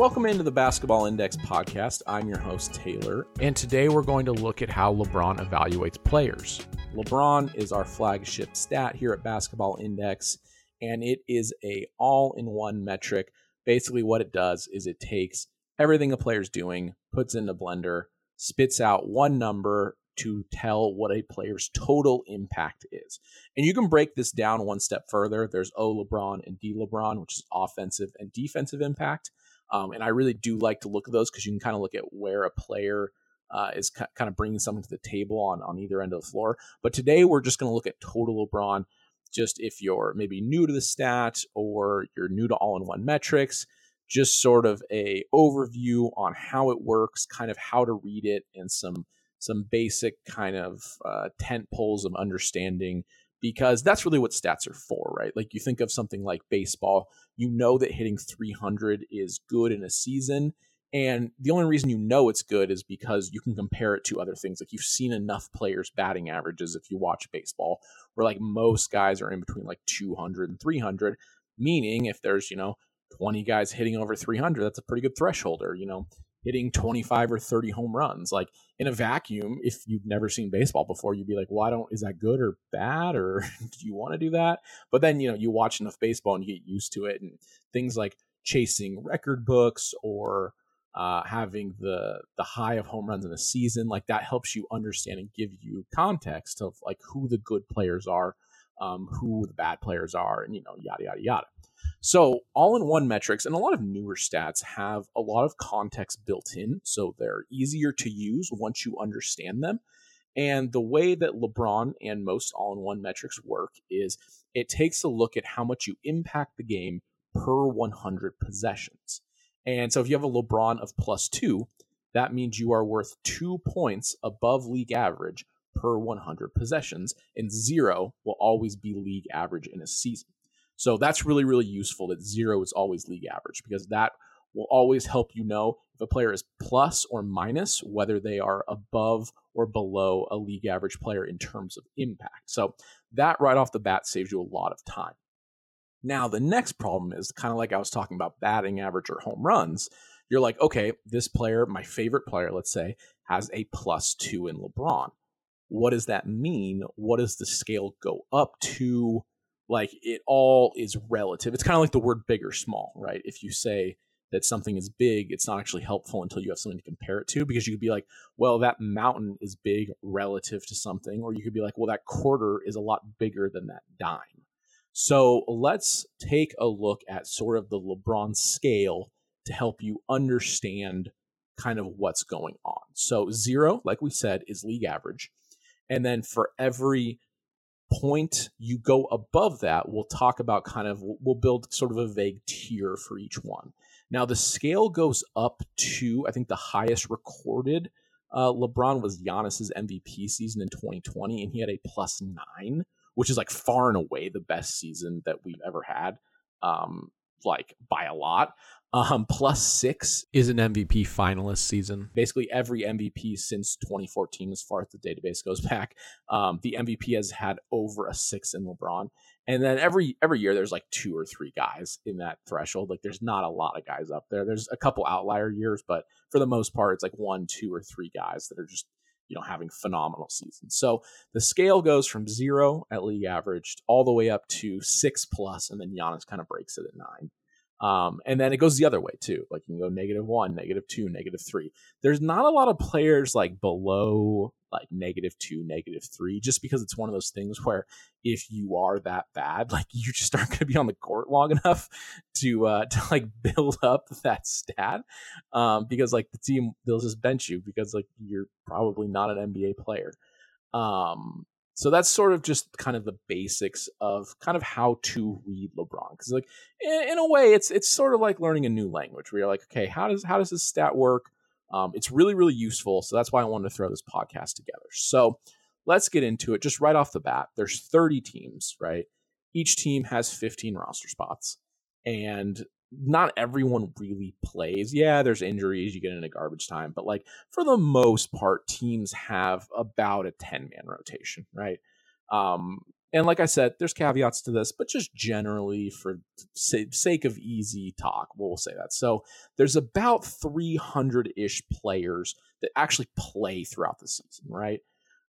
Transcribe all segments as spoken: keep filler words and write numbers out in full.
Welcome into the Basketball Index podcast. I'm your host, Taylor. And today we're going to look at how LeBron evaluates players. LeBron is our flagship stat here at Basketball Index, and it is a all-in-one metric. Basically what it does is it takes everything a player's doing, puts in a blender, spits out one number to tell what a player's total impact is. And you can break this down one step further. There's O LeBron and D LeBron, which is offensive and defensive impact. Um, and I really do like to look at those because you can kind of look at where a player uh, is ca- kind of bringing something to the table on, on either end of the floor. But today we're just going to look at total LeBron. Just if you're maybe new to the stat or you're new to all-in-one metrics, just sort of a overview on how it works, kind of how to read it, and some some basic kind of uh, tent poles of understanding, because that's really what stats are for, right? Like you think of something like baseball, you know that hitting three hundred is good in a season. And the only reason you know it's good is because you can compare it to other things. Like you've seen enough players' batting averages if you watch baseball, where like most guys are in between like two hundred and three hundred, meaning if there's, you know, twenty guys hitting over three hundred, that's a pretty good threshold, or, you know, hitting twenty-five or thirty home runs. Like in a vacuum, if you've never seen baseball before, you'd be like, well, I don't, is that good or bad? Or do you want to do that? But then, you know, you watch enough baseball and you get used to it, and things like chasing record books or Uh, having the the high of home runs in a season, like that helps you understand and give you context of like who the good players are, um, who the bad players are, and, you know, yada, yada, yada. So all-in-one metrics and a lot of newer stats have a lot of context built in, so they're easier to use once you understand them. And the way that LeBron and most all-in-one metrics work is it takes a look at how much you impact the game per one hundred possessions. And so if you have a LeBron of plus two, that means you are worth two points above league average per one hundred possessions, and zero will always be league average in a season. So that's really, really useful that zero is always league average, because that will always help you know if a player is plus or minus, whether they are above or below a league average player in terms of impact. So that right off the bat saves you a lot of time. Now, the next problem is kind of like I was talking about batting average or home runs. You're like, okay, this player, my favorite player, let's say, has a plus two in LeBron. What does that mean? What does the scale go up to? Like, it all is relative. It's kind of like the word big or small, right? If you say that something is big, it's not actually helpful until you have something to compare it to, because you could be like, well, that mountain is big relative to something. Or you could be like, well, that quarter is a lot bigger than that dime. So let's take a look at sort of the LeBron scale to help you understand kind of what's going on. So zero, like we said, is league average. And then for every point you go above that, we'll talk about kind of, we'll build sort of a vague tier for each one. Now the scale goes up to, I think the highest recorded uh, LeBron was Giannis's M V P season in twenty twenty, and he had a plus nine, which is like far and away the best season that we've ever had, um, like by a lot. Um, plus six is an M V P finalist season. Basically every M V P since twenty fourteen, as far as the database goes back, um, the M V P has had over a six in LeBron. And then every every year there's like two or three guys in that threshold. Like there's not a lot of guys up there. There's a couple outlier years, but for the most part, it's like one, two, or three guys that are just, you know, having phenomenal seasons. So the scale goes from zero at league average all the way up to six plus, and then Giannis kind of breaks it at nine. Um, and then it goes the other way too. Like you can go negative one, negative two, negative three. There's not a lot of players like below like negative two, negative three, just because it's one of those things where if you are that bad, like you just aren't going to be on the court long enough to, uh, to like build up that stat. Um, because like the team, they'll just bench you because like you're probably not an N B A player. Um, So that's sort of just kind of the basics of kind of how to read LeBron. Because like in, in a way, it's it's sort of like learning a new language, where you're like, okay, how does how does this stat work? Um, it's really, really useful. So that's why I wanted to throw this podcast together. So let's get into it. Just right off the bat, there's thirty teams, right? Each team has fifteen roster spots, and not everyone really plays. Yeah, there's injuries, you get into garbage time, but like for the most part, teams have about a ten-man rotation, right? Um, And like I said, there's caveats to this, but just generally for sake of easy talk, we'll say that. So there's about three hundred-ish players that actually play throughout the season, right?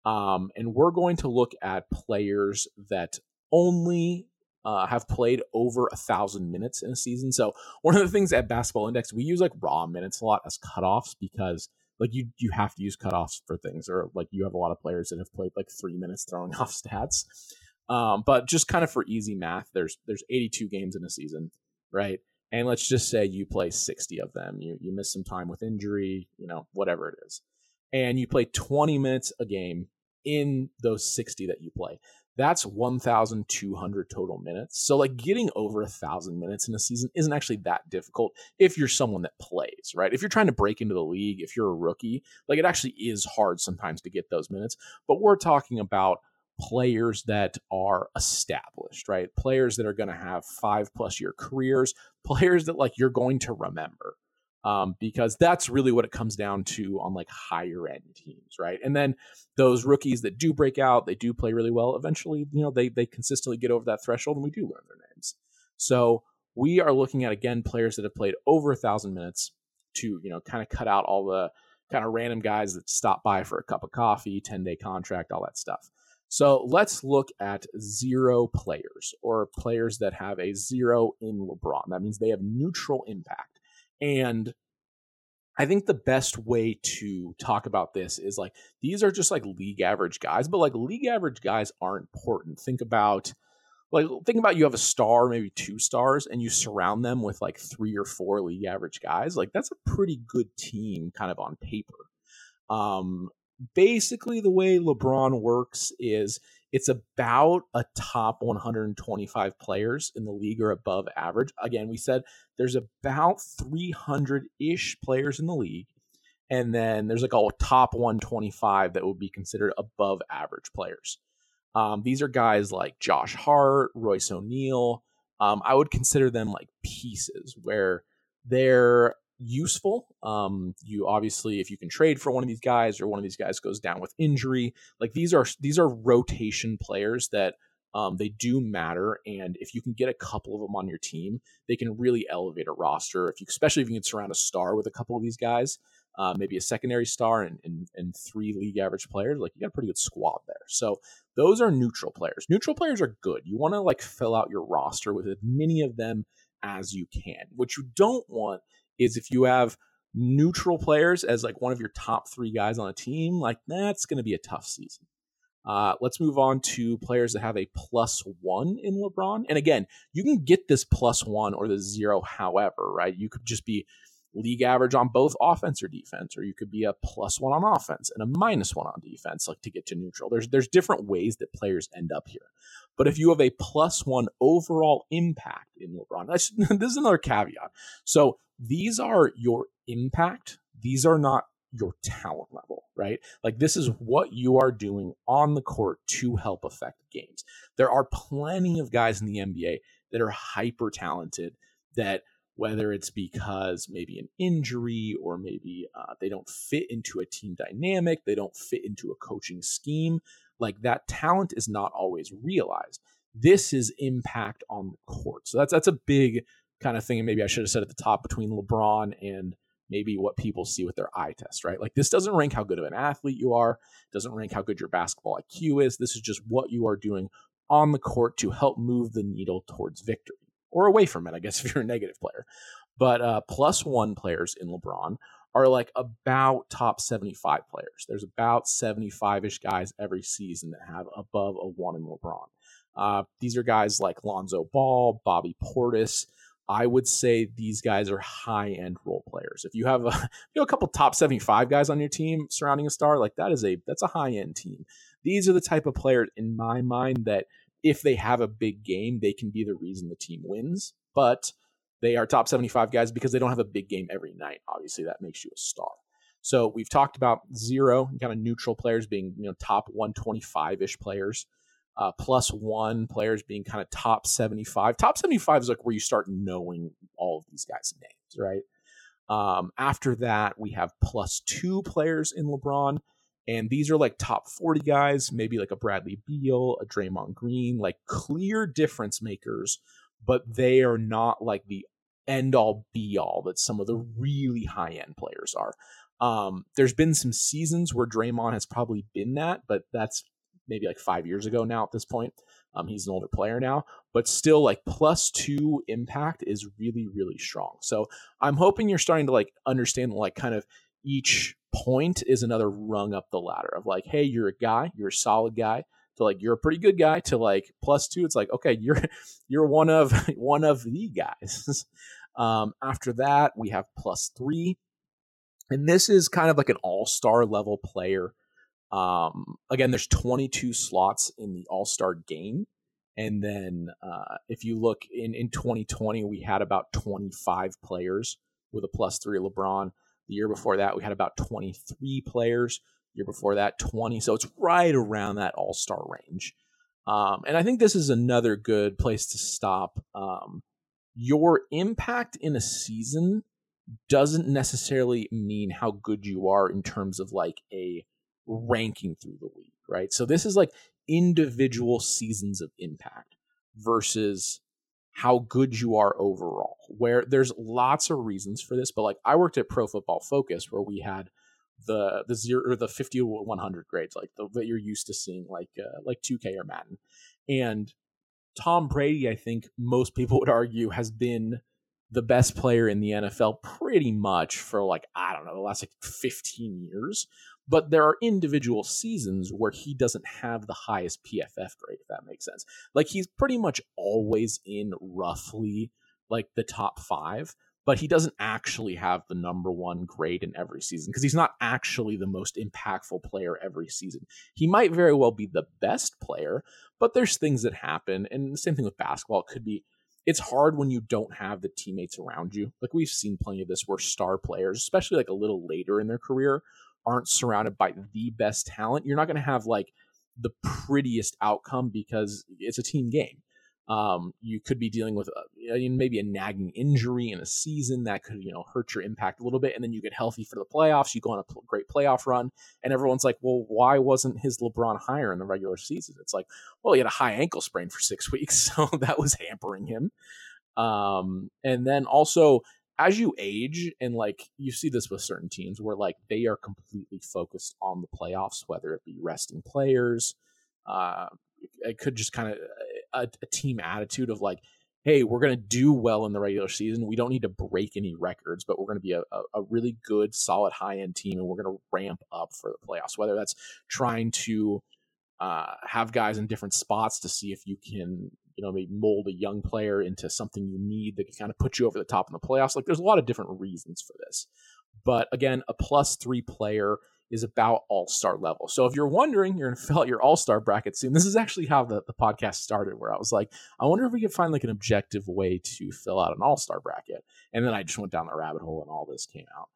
Um, and we're going to look at players that only uh, have played over a thousand minutes in a season. So one of the things at Basketball Index, we use like raw minutes a lot as cutoffs because like you, you have to use cutoffs for things, or like you have a lot of players that have played like three minutes throwing off stats. Um, but just kind of for easy math, there's, there's eighty-two games in a season, right? And let's just say you play sixty of them. You, you miss some time with injury, you know, whatever it is. And you play twenty minutes a game in those sixty that you play. That's one thousand two hundred total minutes. So like getting over a thousand minutes in a season isn't actually that difficult if you're someone that plays, right? If you're trying to break into the league, if you're a rookie, like it actually is hard sometimes to get those minutes. But we're talking about players that are established, right? Players that are going to have five plus year careers, players that like you're going to remember. Um, because that's really what it comes down to on like higher end teams, right? And then those rookies that do break out, they do play really well. Eventually, you know, they they consistently get over that threshold, and we do learn their names. So we are looking at, again, players that have played over a thousand minutes to, you know, kind of cut out all the kind of random guys that stop by for a cup of coffee, ten-day contract, all that stuff. So let's look at zero players, or players that have a zero in LeBron. That means they have neutral impact. And I think the best way to talk about this is like, these are just like league average guys, but like league average guys are important. Think about like, think about you have a star, maybe two stars, and you surround them with like three or four league average guys. Like that's a pretty good team kind of on paper. Um, basically the way LeBron works is it's about a top one hundred twenty-five players in the league or above average. Again, we said there's about three hundred-ish players in the league, and then there's like a top one twenty-five that would be considered above average players. Um, these are guys like Josh Hart, Royce O'Neal. Um, I would consider them like pieces where they're useful. Um, you obviously, if you can trade for one of these guys or one of these guys goes down with injury, like these are, these are rotation players that um, they do matter. And if you can get a couple of them on your team, they can really elevate a roster. If you, especially if you can surround a star with a couple of these guys, uh, maybe a secondary star and, and, and three league average players, like you got a pretty good squad there. So those are neutral players. Neutral players are good. You want to like fill out your roster with as many of them as you can. What you don't want is if you have neutral players as like one of your top three guys on a team, like that's going to be a tough season. Uh, let's move on to players that have a plus one in LeBron. And again, you can get this plus one or the zero, however, right? You could just be league average on both offense or defense, or you could be a plus one on offense and a minus one on defense, like to get to neutral. There's, there's different ways that players end up here. But if you have a plus one overall impact in LeBron, that's, this is another caveat. So these are your impact. These are not your talent level, right? Like this is what you are doing on the court to help affect games. There are plenty of guys in the N B A that are hyper talented that whether it's because maybe an injury or maybe uh, they don't fit into a team dynamic, they don't fit into a coaching scheme, like that talent is not always realized. This is impact on the court. So that's that's a big kind of thing. And maybe I should have said at the top between LeBron and maybe what people see with their eye test, right? Like this doesn't rank how good of an athlete you are, doesn't rank how good your basketball I Q is. This is just what you are doing on the court to help move the needle towards victory or away from it, I guess, if you're a negative player. But uh, plus one players in LeBron are like about top seventy-five players. There's about seventy-five-ish guys every season that have above a one in LeBron. Uh, these are guys like Lonzo Ball, Bobby Portis. I would say these guys are high-end role players. If you have a, you know, a couple top seventy-five guys on your team surrounding a star, like that is a that's a high-end team. These are the type of players, in my mind, that if they have a big game, they can be the reason the team wins. But they are top seventy-five guys because they don't have a big game every night. Obviously, that makes you a star. So we've talked about zero, kind of neutral players being, you know, top one twenty-five-ish players, uh, plus one players being kind of top seventy-five. Top seventy-five is like where you start knowing all of these guys' names, right? Um, after that, we have plus two players in LeBron. And these are like top forty guys, maybe like a Bradley Beal, a Draymond Green, like clear difference makers, but they are not like the end all be all that some of the really high end players are. Um, there's been some seasons where Draymond has probably been that, but that's maybe like five years ago now at this point. Um, he's an older player now, but still like plus two impact is really, really strong. So I'm hoping you're starting to like understand like kind of each point is another rung up the ladder of like, hey, you're a guy, you're a solid guy, to like you're a pretty good guy, to like plus two. It's like, okay, you're you're one of one of the guys. um, after that, we have plus three. And this is kind of like an all-star level player. Um, again, there's twenty-two slots in the all-star game. And then uh, if you look in, in twenty twenty, we had about twenty-five players with a plus three LeBron. The year before that, we had about twenty-three players. The year before that, twenty. So it's right around that all-star range. Um, and I think this is another good place to stop. Um, your impact in a season doesn't necessarily mean how good you are in terms of like a ranking through the league, right? So this is like individual seasons of impact versus how good you are overall, where there's lots of reasons for this. But like I worked at Pro Football Focus where we had the the zero or the fifty to one hundred grades, like the, that you're used to seeing like uh, like two K or Madden. And Tom Brady, I think most people would argue, has been the best player in the N F L pretty much for like, I don't know, the last like fifteen years. But there are individual seasons where he doesn't have the highest P F F grade, if that makes sense. Like he's pretty much always in roughly like the top five, but he doesn't actually have the number one grade in every season because he's not actually the most impactful player every season. He might very well be the best player, but there's things that happen. And the same thing with basketball. It could be, it's hard when you don't have the teammates around you. Like we've seen plenty of this where star players, especially like a little later in their career, aren't surrounded by the best talent. You're not going to have like the prettiest outcome because it's a team game. Um, you could be dealing with a, maybe a nagging injury in a season that could, you know, hurt your impact a little bit. And then you get healthy for the playoffs. You go on a pl- great playoff run and everyone's like, well, why wasn't his LeBron higher in the regular season? It's like, well, he had a high ankle sprain for six weeks. So that was hampering him. Um, and then also as you age and like, you see this with certain teams where like they are completely focused on the playoffs, whether it be resting players, uh, it could just kind of a, a team attitude of like, hey, we're going to do well in the regular season. We don't need to break any records, but we're going to be a, a really good, solid high end team. And we're going to ramp up for the playoffs, whether that's trying to uh, have guys in different spots to see if you can, you know, maybe mold a young player into something you need that can kind of put you over the top in the playoffs. Like there's a lot of different reasons for this, but again, a plus three player is about all-star level. So if you're wondering, you're going to fill out your all-star bracket soon. This is actually how the, the podcast started, where I was like, I wonder if we could find like an objective way to fill out an all-star bracket. And then I just went down the rabbit hole and all this came out.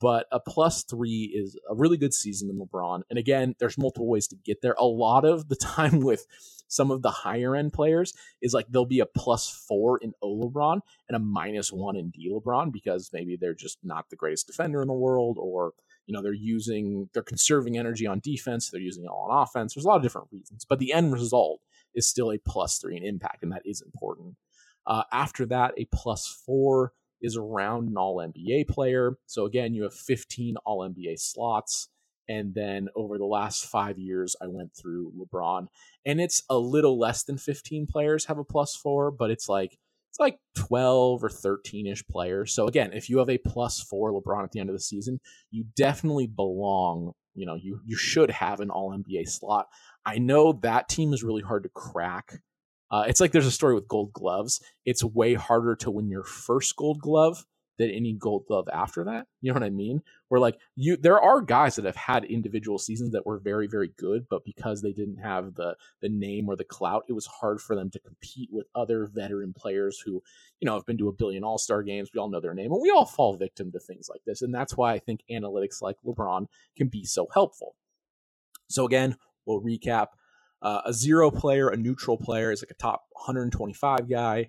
But a plus three is a really good season in LeBron. And again, there's multiple ways to get there. A lot of the time with some of the higher end players is like there'll be a plus four in O LeBron and a minus one in D LeBron because maybe they're just not the greatest defender in the world, or you know, they're using, they're conserving energy on defense. They're using it all on offense. There's a lot of different reasons, but the end result is still a plus three in impact, and that is important. Uh, after that, a plus four is around an all N B A player. So again, you have fifteen all N B A slots. And then over the last five years, I went through LeBron, and it's a little less than fifteen players have a plus four, but it's like, it's like twelve or thirteen-ish players. So again, if you have a plus four LeBron at the end of the season, you definitely belong. You know, you you should have an all N B A slot. I know that team is really hard to crack. Uh, it's like there's a story with Gold Gloves. It's way harder to win your first Gold Glove than any Gold Glove after that. You know what I mean? Where like you, there are guys that have had individual seasons that were very, very good, but because they didn't have the the name or the clout, it was hard for them to compete with other veteran players who, you know, have been to a billion all-star games. We all know their name, and we all fall victim to things like this. And that's why I think analytics like LeBron can be so helpful. So again, we'll recap. Uh, a zero player, a neutral player is like a top one hundred twenty-five guy.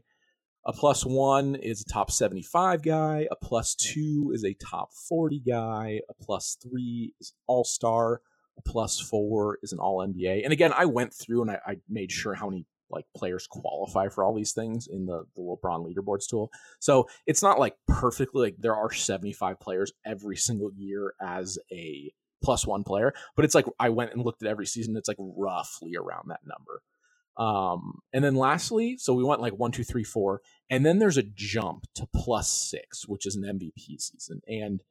A plus one is a top seventy-five guy. A plus two is a top forty guy. A plus three is all-star. plus four is an all N B A. And again, I went through and I, I made sure how many like players qualify for all these things in the, the LeBron leaderboards tool. So it's not like perfectly like there are seventy-five players every single year as a plus one player, but it's like I went and looked at every season. It's like roughly around that number. Um, and then lastly, so we went like one, two, three, four, and then there's a jump to plus six, which is an M V P season. And,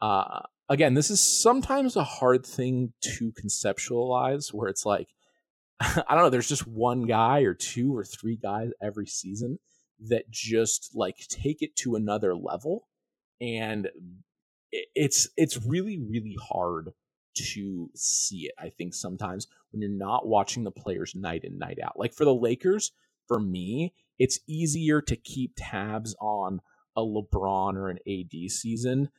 uh, again, this is sometimes a hard thing to conceptualize where it's like, I don't know, there's just one guy or two or three guys every season that just like take it to another level. And it's, it's really, really hard to see it, I think, sometimes when you're not watching the players night in, night out. Like for the Lakers, for me, it's easier to keep tabs on a LeBron or an A D season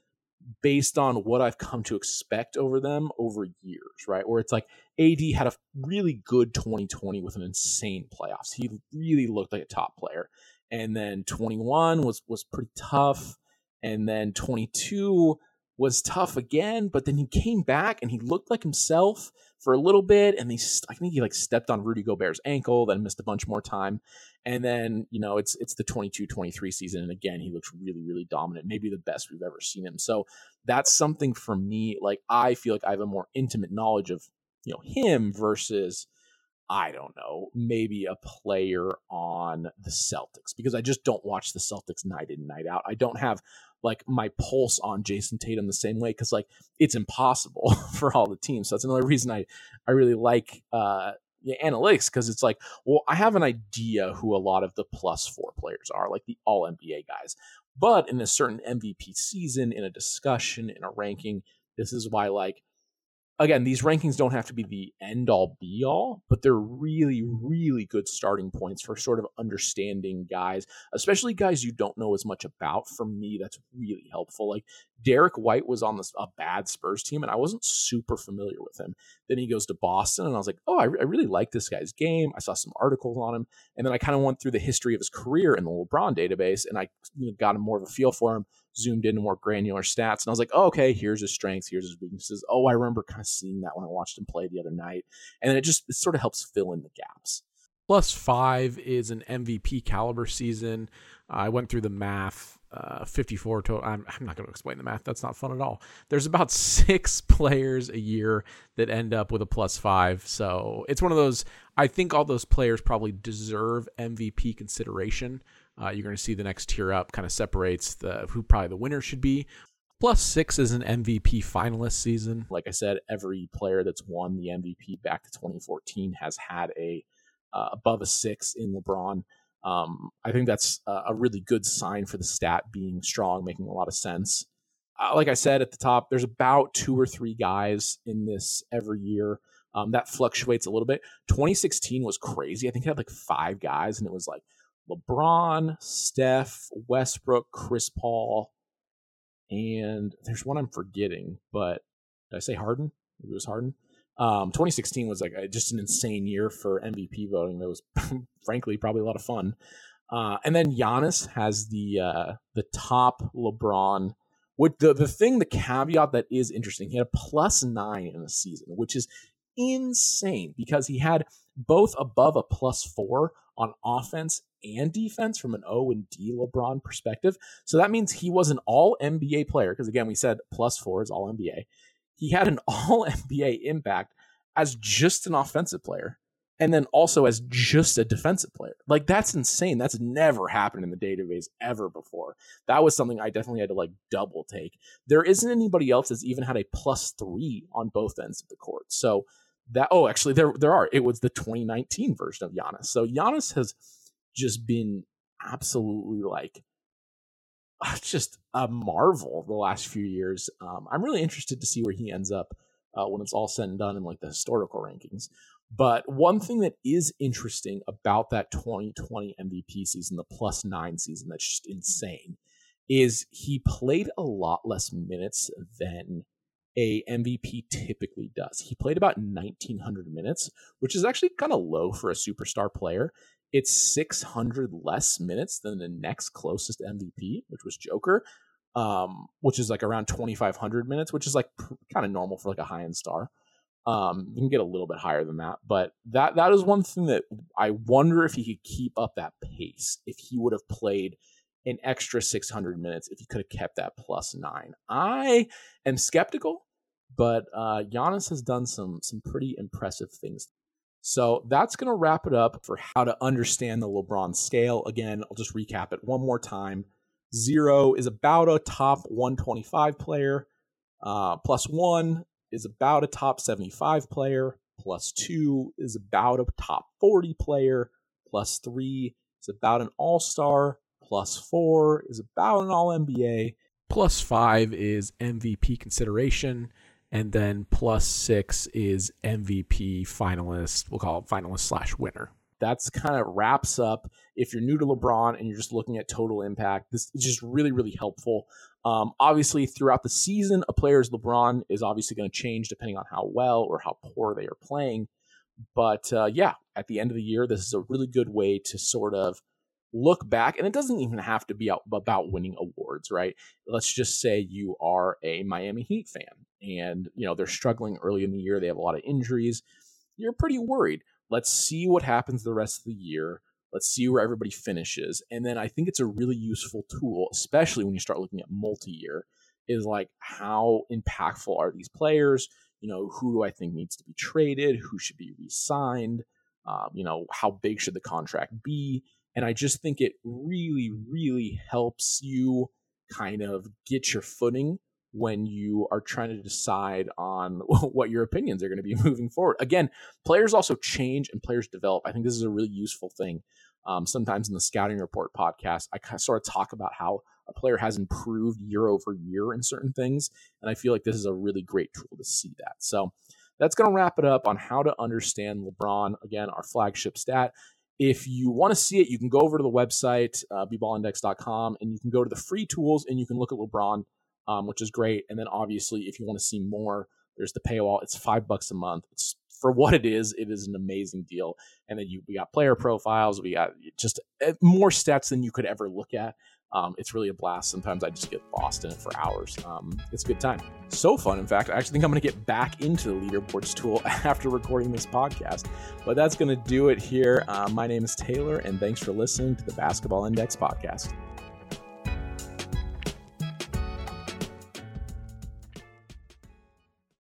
based on what I've come to expect over them over years, right? Where it's like A D had a really good twenty twenty with an insane playoffs. He really looked like a top player. And then twenty-one was was pretty tough. And then twenty-two was tough again, but then he came back and he looked like himself for a little bit. And he, I think he like stepped on Rudy Gobert's ankle, then missed a bunch more time. And then, you know, it's, it's the twenty-two twenty-three season. And again, he looks really, really dominant, maybe the best we've ever seen him. So that's something for me. Like, I feel like I have a more intimate knowledge of, you know, him versus, I don't know, maybe a player on the Celtics, because I just don't watch the Celtics night in, night out. I don't have like my pulse on Jason Tatum the same way, because like it's impossible for all the teams. So that's another reason I, I really like uh, analytics, because it's like, well, I have an idea who a lot of the plus four players are, like the all N B A guys. But in a certain M V P season, in a discussion, in a ranking, this is why, like, again, these rankings don't have to be the end all be all, but they're really, really good starting points for sort of understanding guys, especially guys you don't know as much about. For me, that's really helpful. Like Derek White was on this, a bad Spurs team, and I wasn't super familiar with him. Then he goes to Boston, and I was like, oh, I, re- I really like this guy's game. I saw some articles on him, and then I kind of went through the history of his career in the LeBron database, and I you know, got a more of a feel for him. Zoomed into more granular stats, and I was like, oh, okay, here's his strengths, here's his weaknesses. Oh, I remember kind of seeing that when I watched him play the other night. And then it just it sort of helps fill in the gaps. Plus five is an M V P caliber season. Uh, I went through the math, uh, fifty-four total. I'm, I'm not going to explain the math. That's not fun at all. There's about six players a year that end up with a plus five. So it's one of those, I think all those players probably deserve M V P consideration. Uh, you're going to see the next tier up kind of separates the who probably the winner should be. Plus six is an M V P finalist season. Like I said, every player that's won the M V P back to twenty fourteen has had a uh, above a six in LeBron. Um, I think that's a, a really good sign for the stat being strong, making a lot of sense. Uh, like I said at the top, there's about two or three guys in this every year. Um, that fluctuates a little bit. twenty sixteen was crazy. I think it had like five guys, and it was like LeBron, Steph, Westbrook, Chris Paul, and there's one I'm forgetting, but did I say Harden? Maybe it was Harden. Um, twenty sixteen was like a, just an insane year for M V P voting. That was, frankly, probably a lot of fun. Uh, and then Giannis has the uh, the top LeBron. With the the thing, the caveat that is interesting, he had a plus nine in the season, which is insane because he had both above a plus four on offense and defense from an O and D LeBron perspective. So that means he was an all N B A player. Because again, we said plus four is all N B A. He had an all N B A impact as just an offensive player. And then also as just a defensive player. Like, that's insane. That's never happened in the database ever before. That was something I definitely had to like double take. There isn't anybody else that's even had a plus three on both ends of the court. So that, oh, actually there, there are, it was the twenty nineteen version of Giannis. So Giannis has just been absolutely like just a marvel the last few years. Um, I'm really interested to see where he ends up uh, when it's all said and done in like the historical rankings. But one thing that is interesting about that twenty twenty M V P season, the plus nine season, that's just insane, is he played a lot less minutes than a M V P typically does. He played about nineteen hundred minutes, which is actually kind of low for a superstar player. It's six hundred less minutes than the next closest M V P, which was Joker, um, which is like around twenty-five hundred minutes, which is like pr- kind of normal for like a high-end star. Um, you can get a little bit higher than that, but that that is one thing that I wonder if he could keep up that pace, if he would have played an extra six hundred minutes, if he could have kept that plus nine. I am skeptical, but uh, Giannis has done some some pretty impressive things. So that's going to wrap it up for how to understand the LeBron scale. Again, I'll just recap it one more time. Zero is about a top one twenty-five player. Uh, plus one is about a top seventy-five player. Plus two is about a top forty player. Plus three is about an all-star. Plus four is about an all N B A. Plus five is M V P consideration. And then plus six is M V P finalist. We'll call it finalist slash winner. That's kind of wraps up. If you're new to LeBron and you're just looking at total impact, this is just really, really helpful. Um, obviously, throughout the season, a player's LeBron is obviously going to change depending on how well or how poor they are playing. But uh, yeah, at the end of the year, this is a really good way to sort of look back, and it doesn't even have to be about winning awards, right? Let's just say you are a Miami Heat fan and, you know, they're struggling early in the year. They have a lot of injuries. You're pretty worried. Let's see what happens the rest of the year. Let's see where everybody finishes. And then I think it's a really useful tool, especially when you start looking at multi-year, is like, how impactful are these players? You know, who do I think needs to be traded? Who should be re-signed? Uh, you know, how big should the contract be? And I just think it really, really helps you kind of get your footing when you are trying to decide on what your opinions are going to be moving forward. Again, players also change and players develop. I think this is a really useful thing. Um, sometimes in the Scouting Report podcast, I kind of sort of talk about how a player has improved year over year in certain things. And I feel like this is a really great tool to see that. So that's going to wrap it up on how to understand LeBron. Again, our flagship stat. If you want to see it, you can go over to the website, uh, b ball index dot com, and you can go to the free tools and you can look at LeBron, um, which is great. And then obviously, if you want to see more, there's the paywall. It's five bucks a month. It's, for what it is, it is an amazing deal. And then you, we got player profiles. We got just more stats than you could ever look at. Um, it's really a blast. Sometimes I just get lost in it for hours. Um, it's a good time. So fun. In fact, I actually think I'm going to get back into the leaderboards tool after recording this podcast. But that's going to do it here. Uh, my name is Taylor, and thanks for listening to the Basketball Index podcast.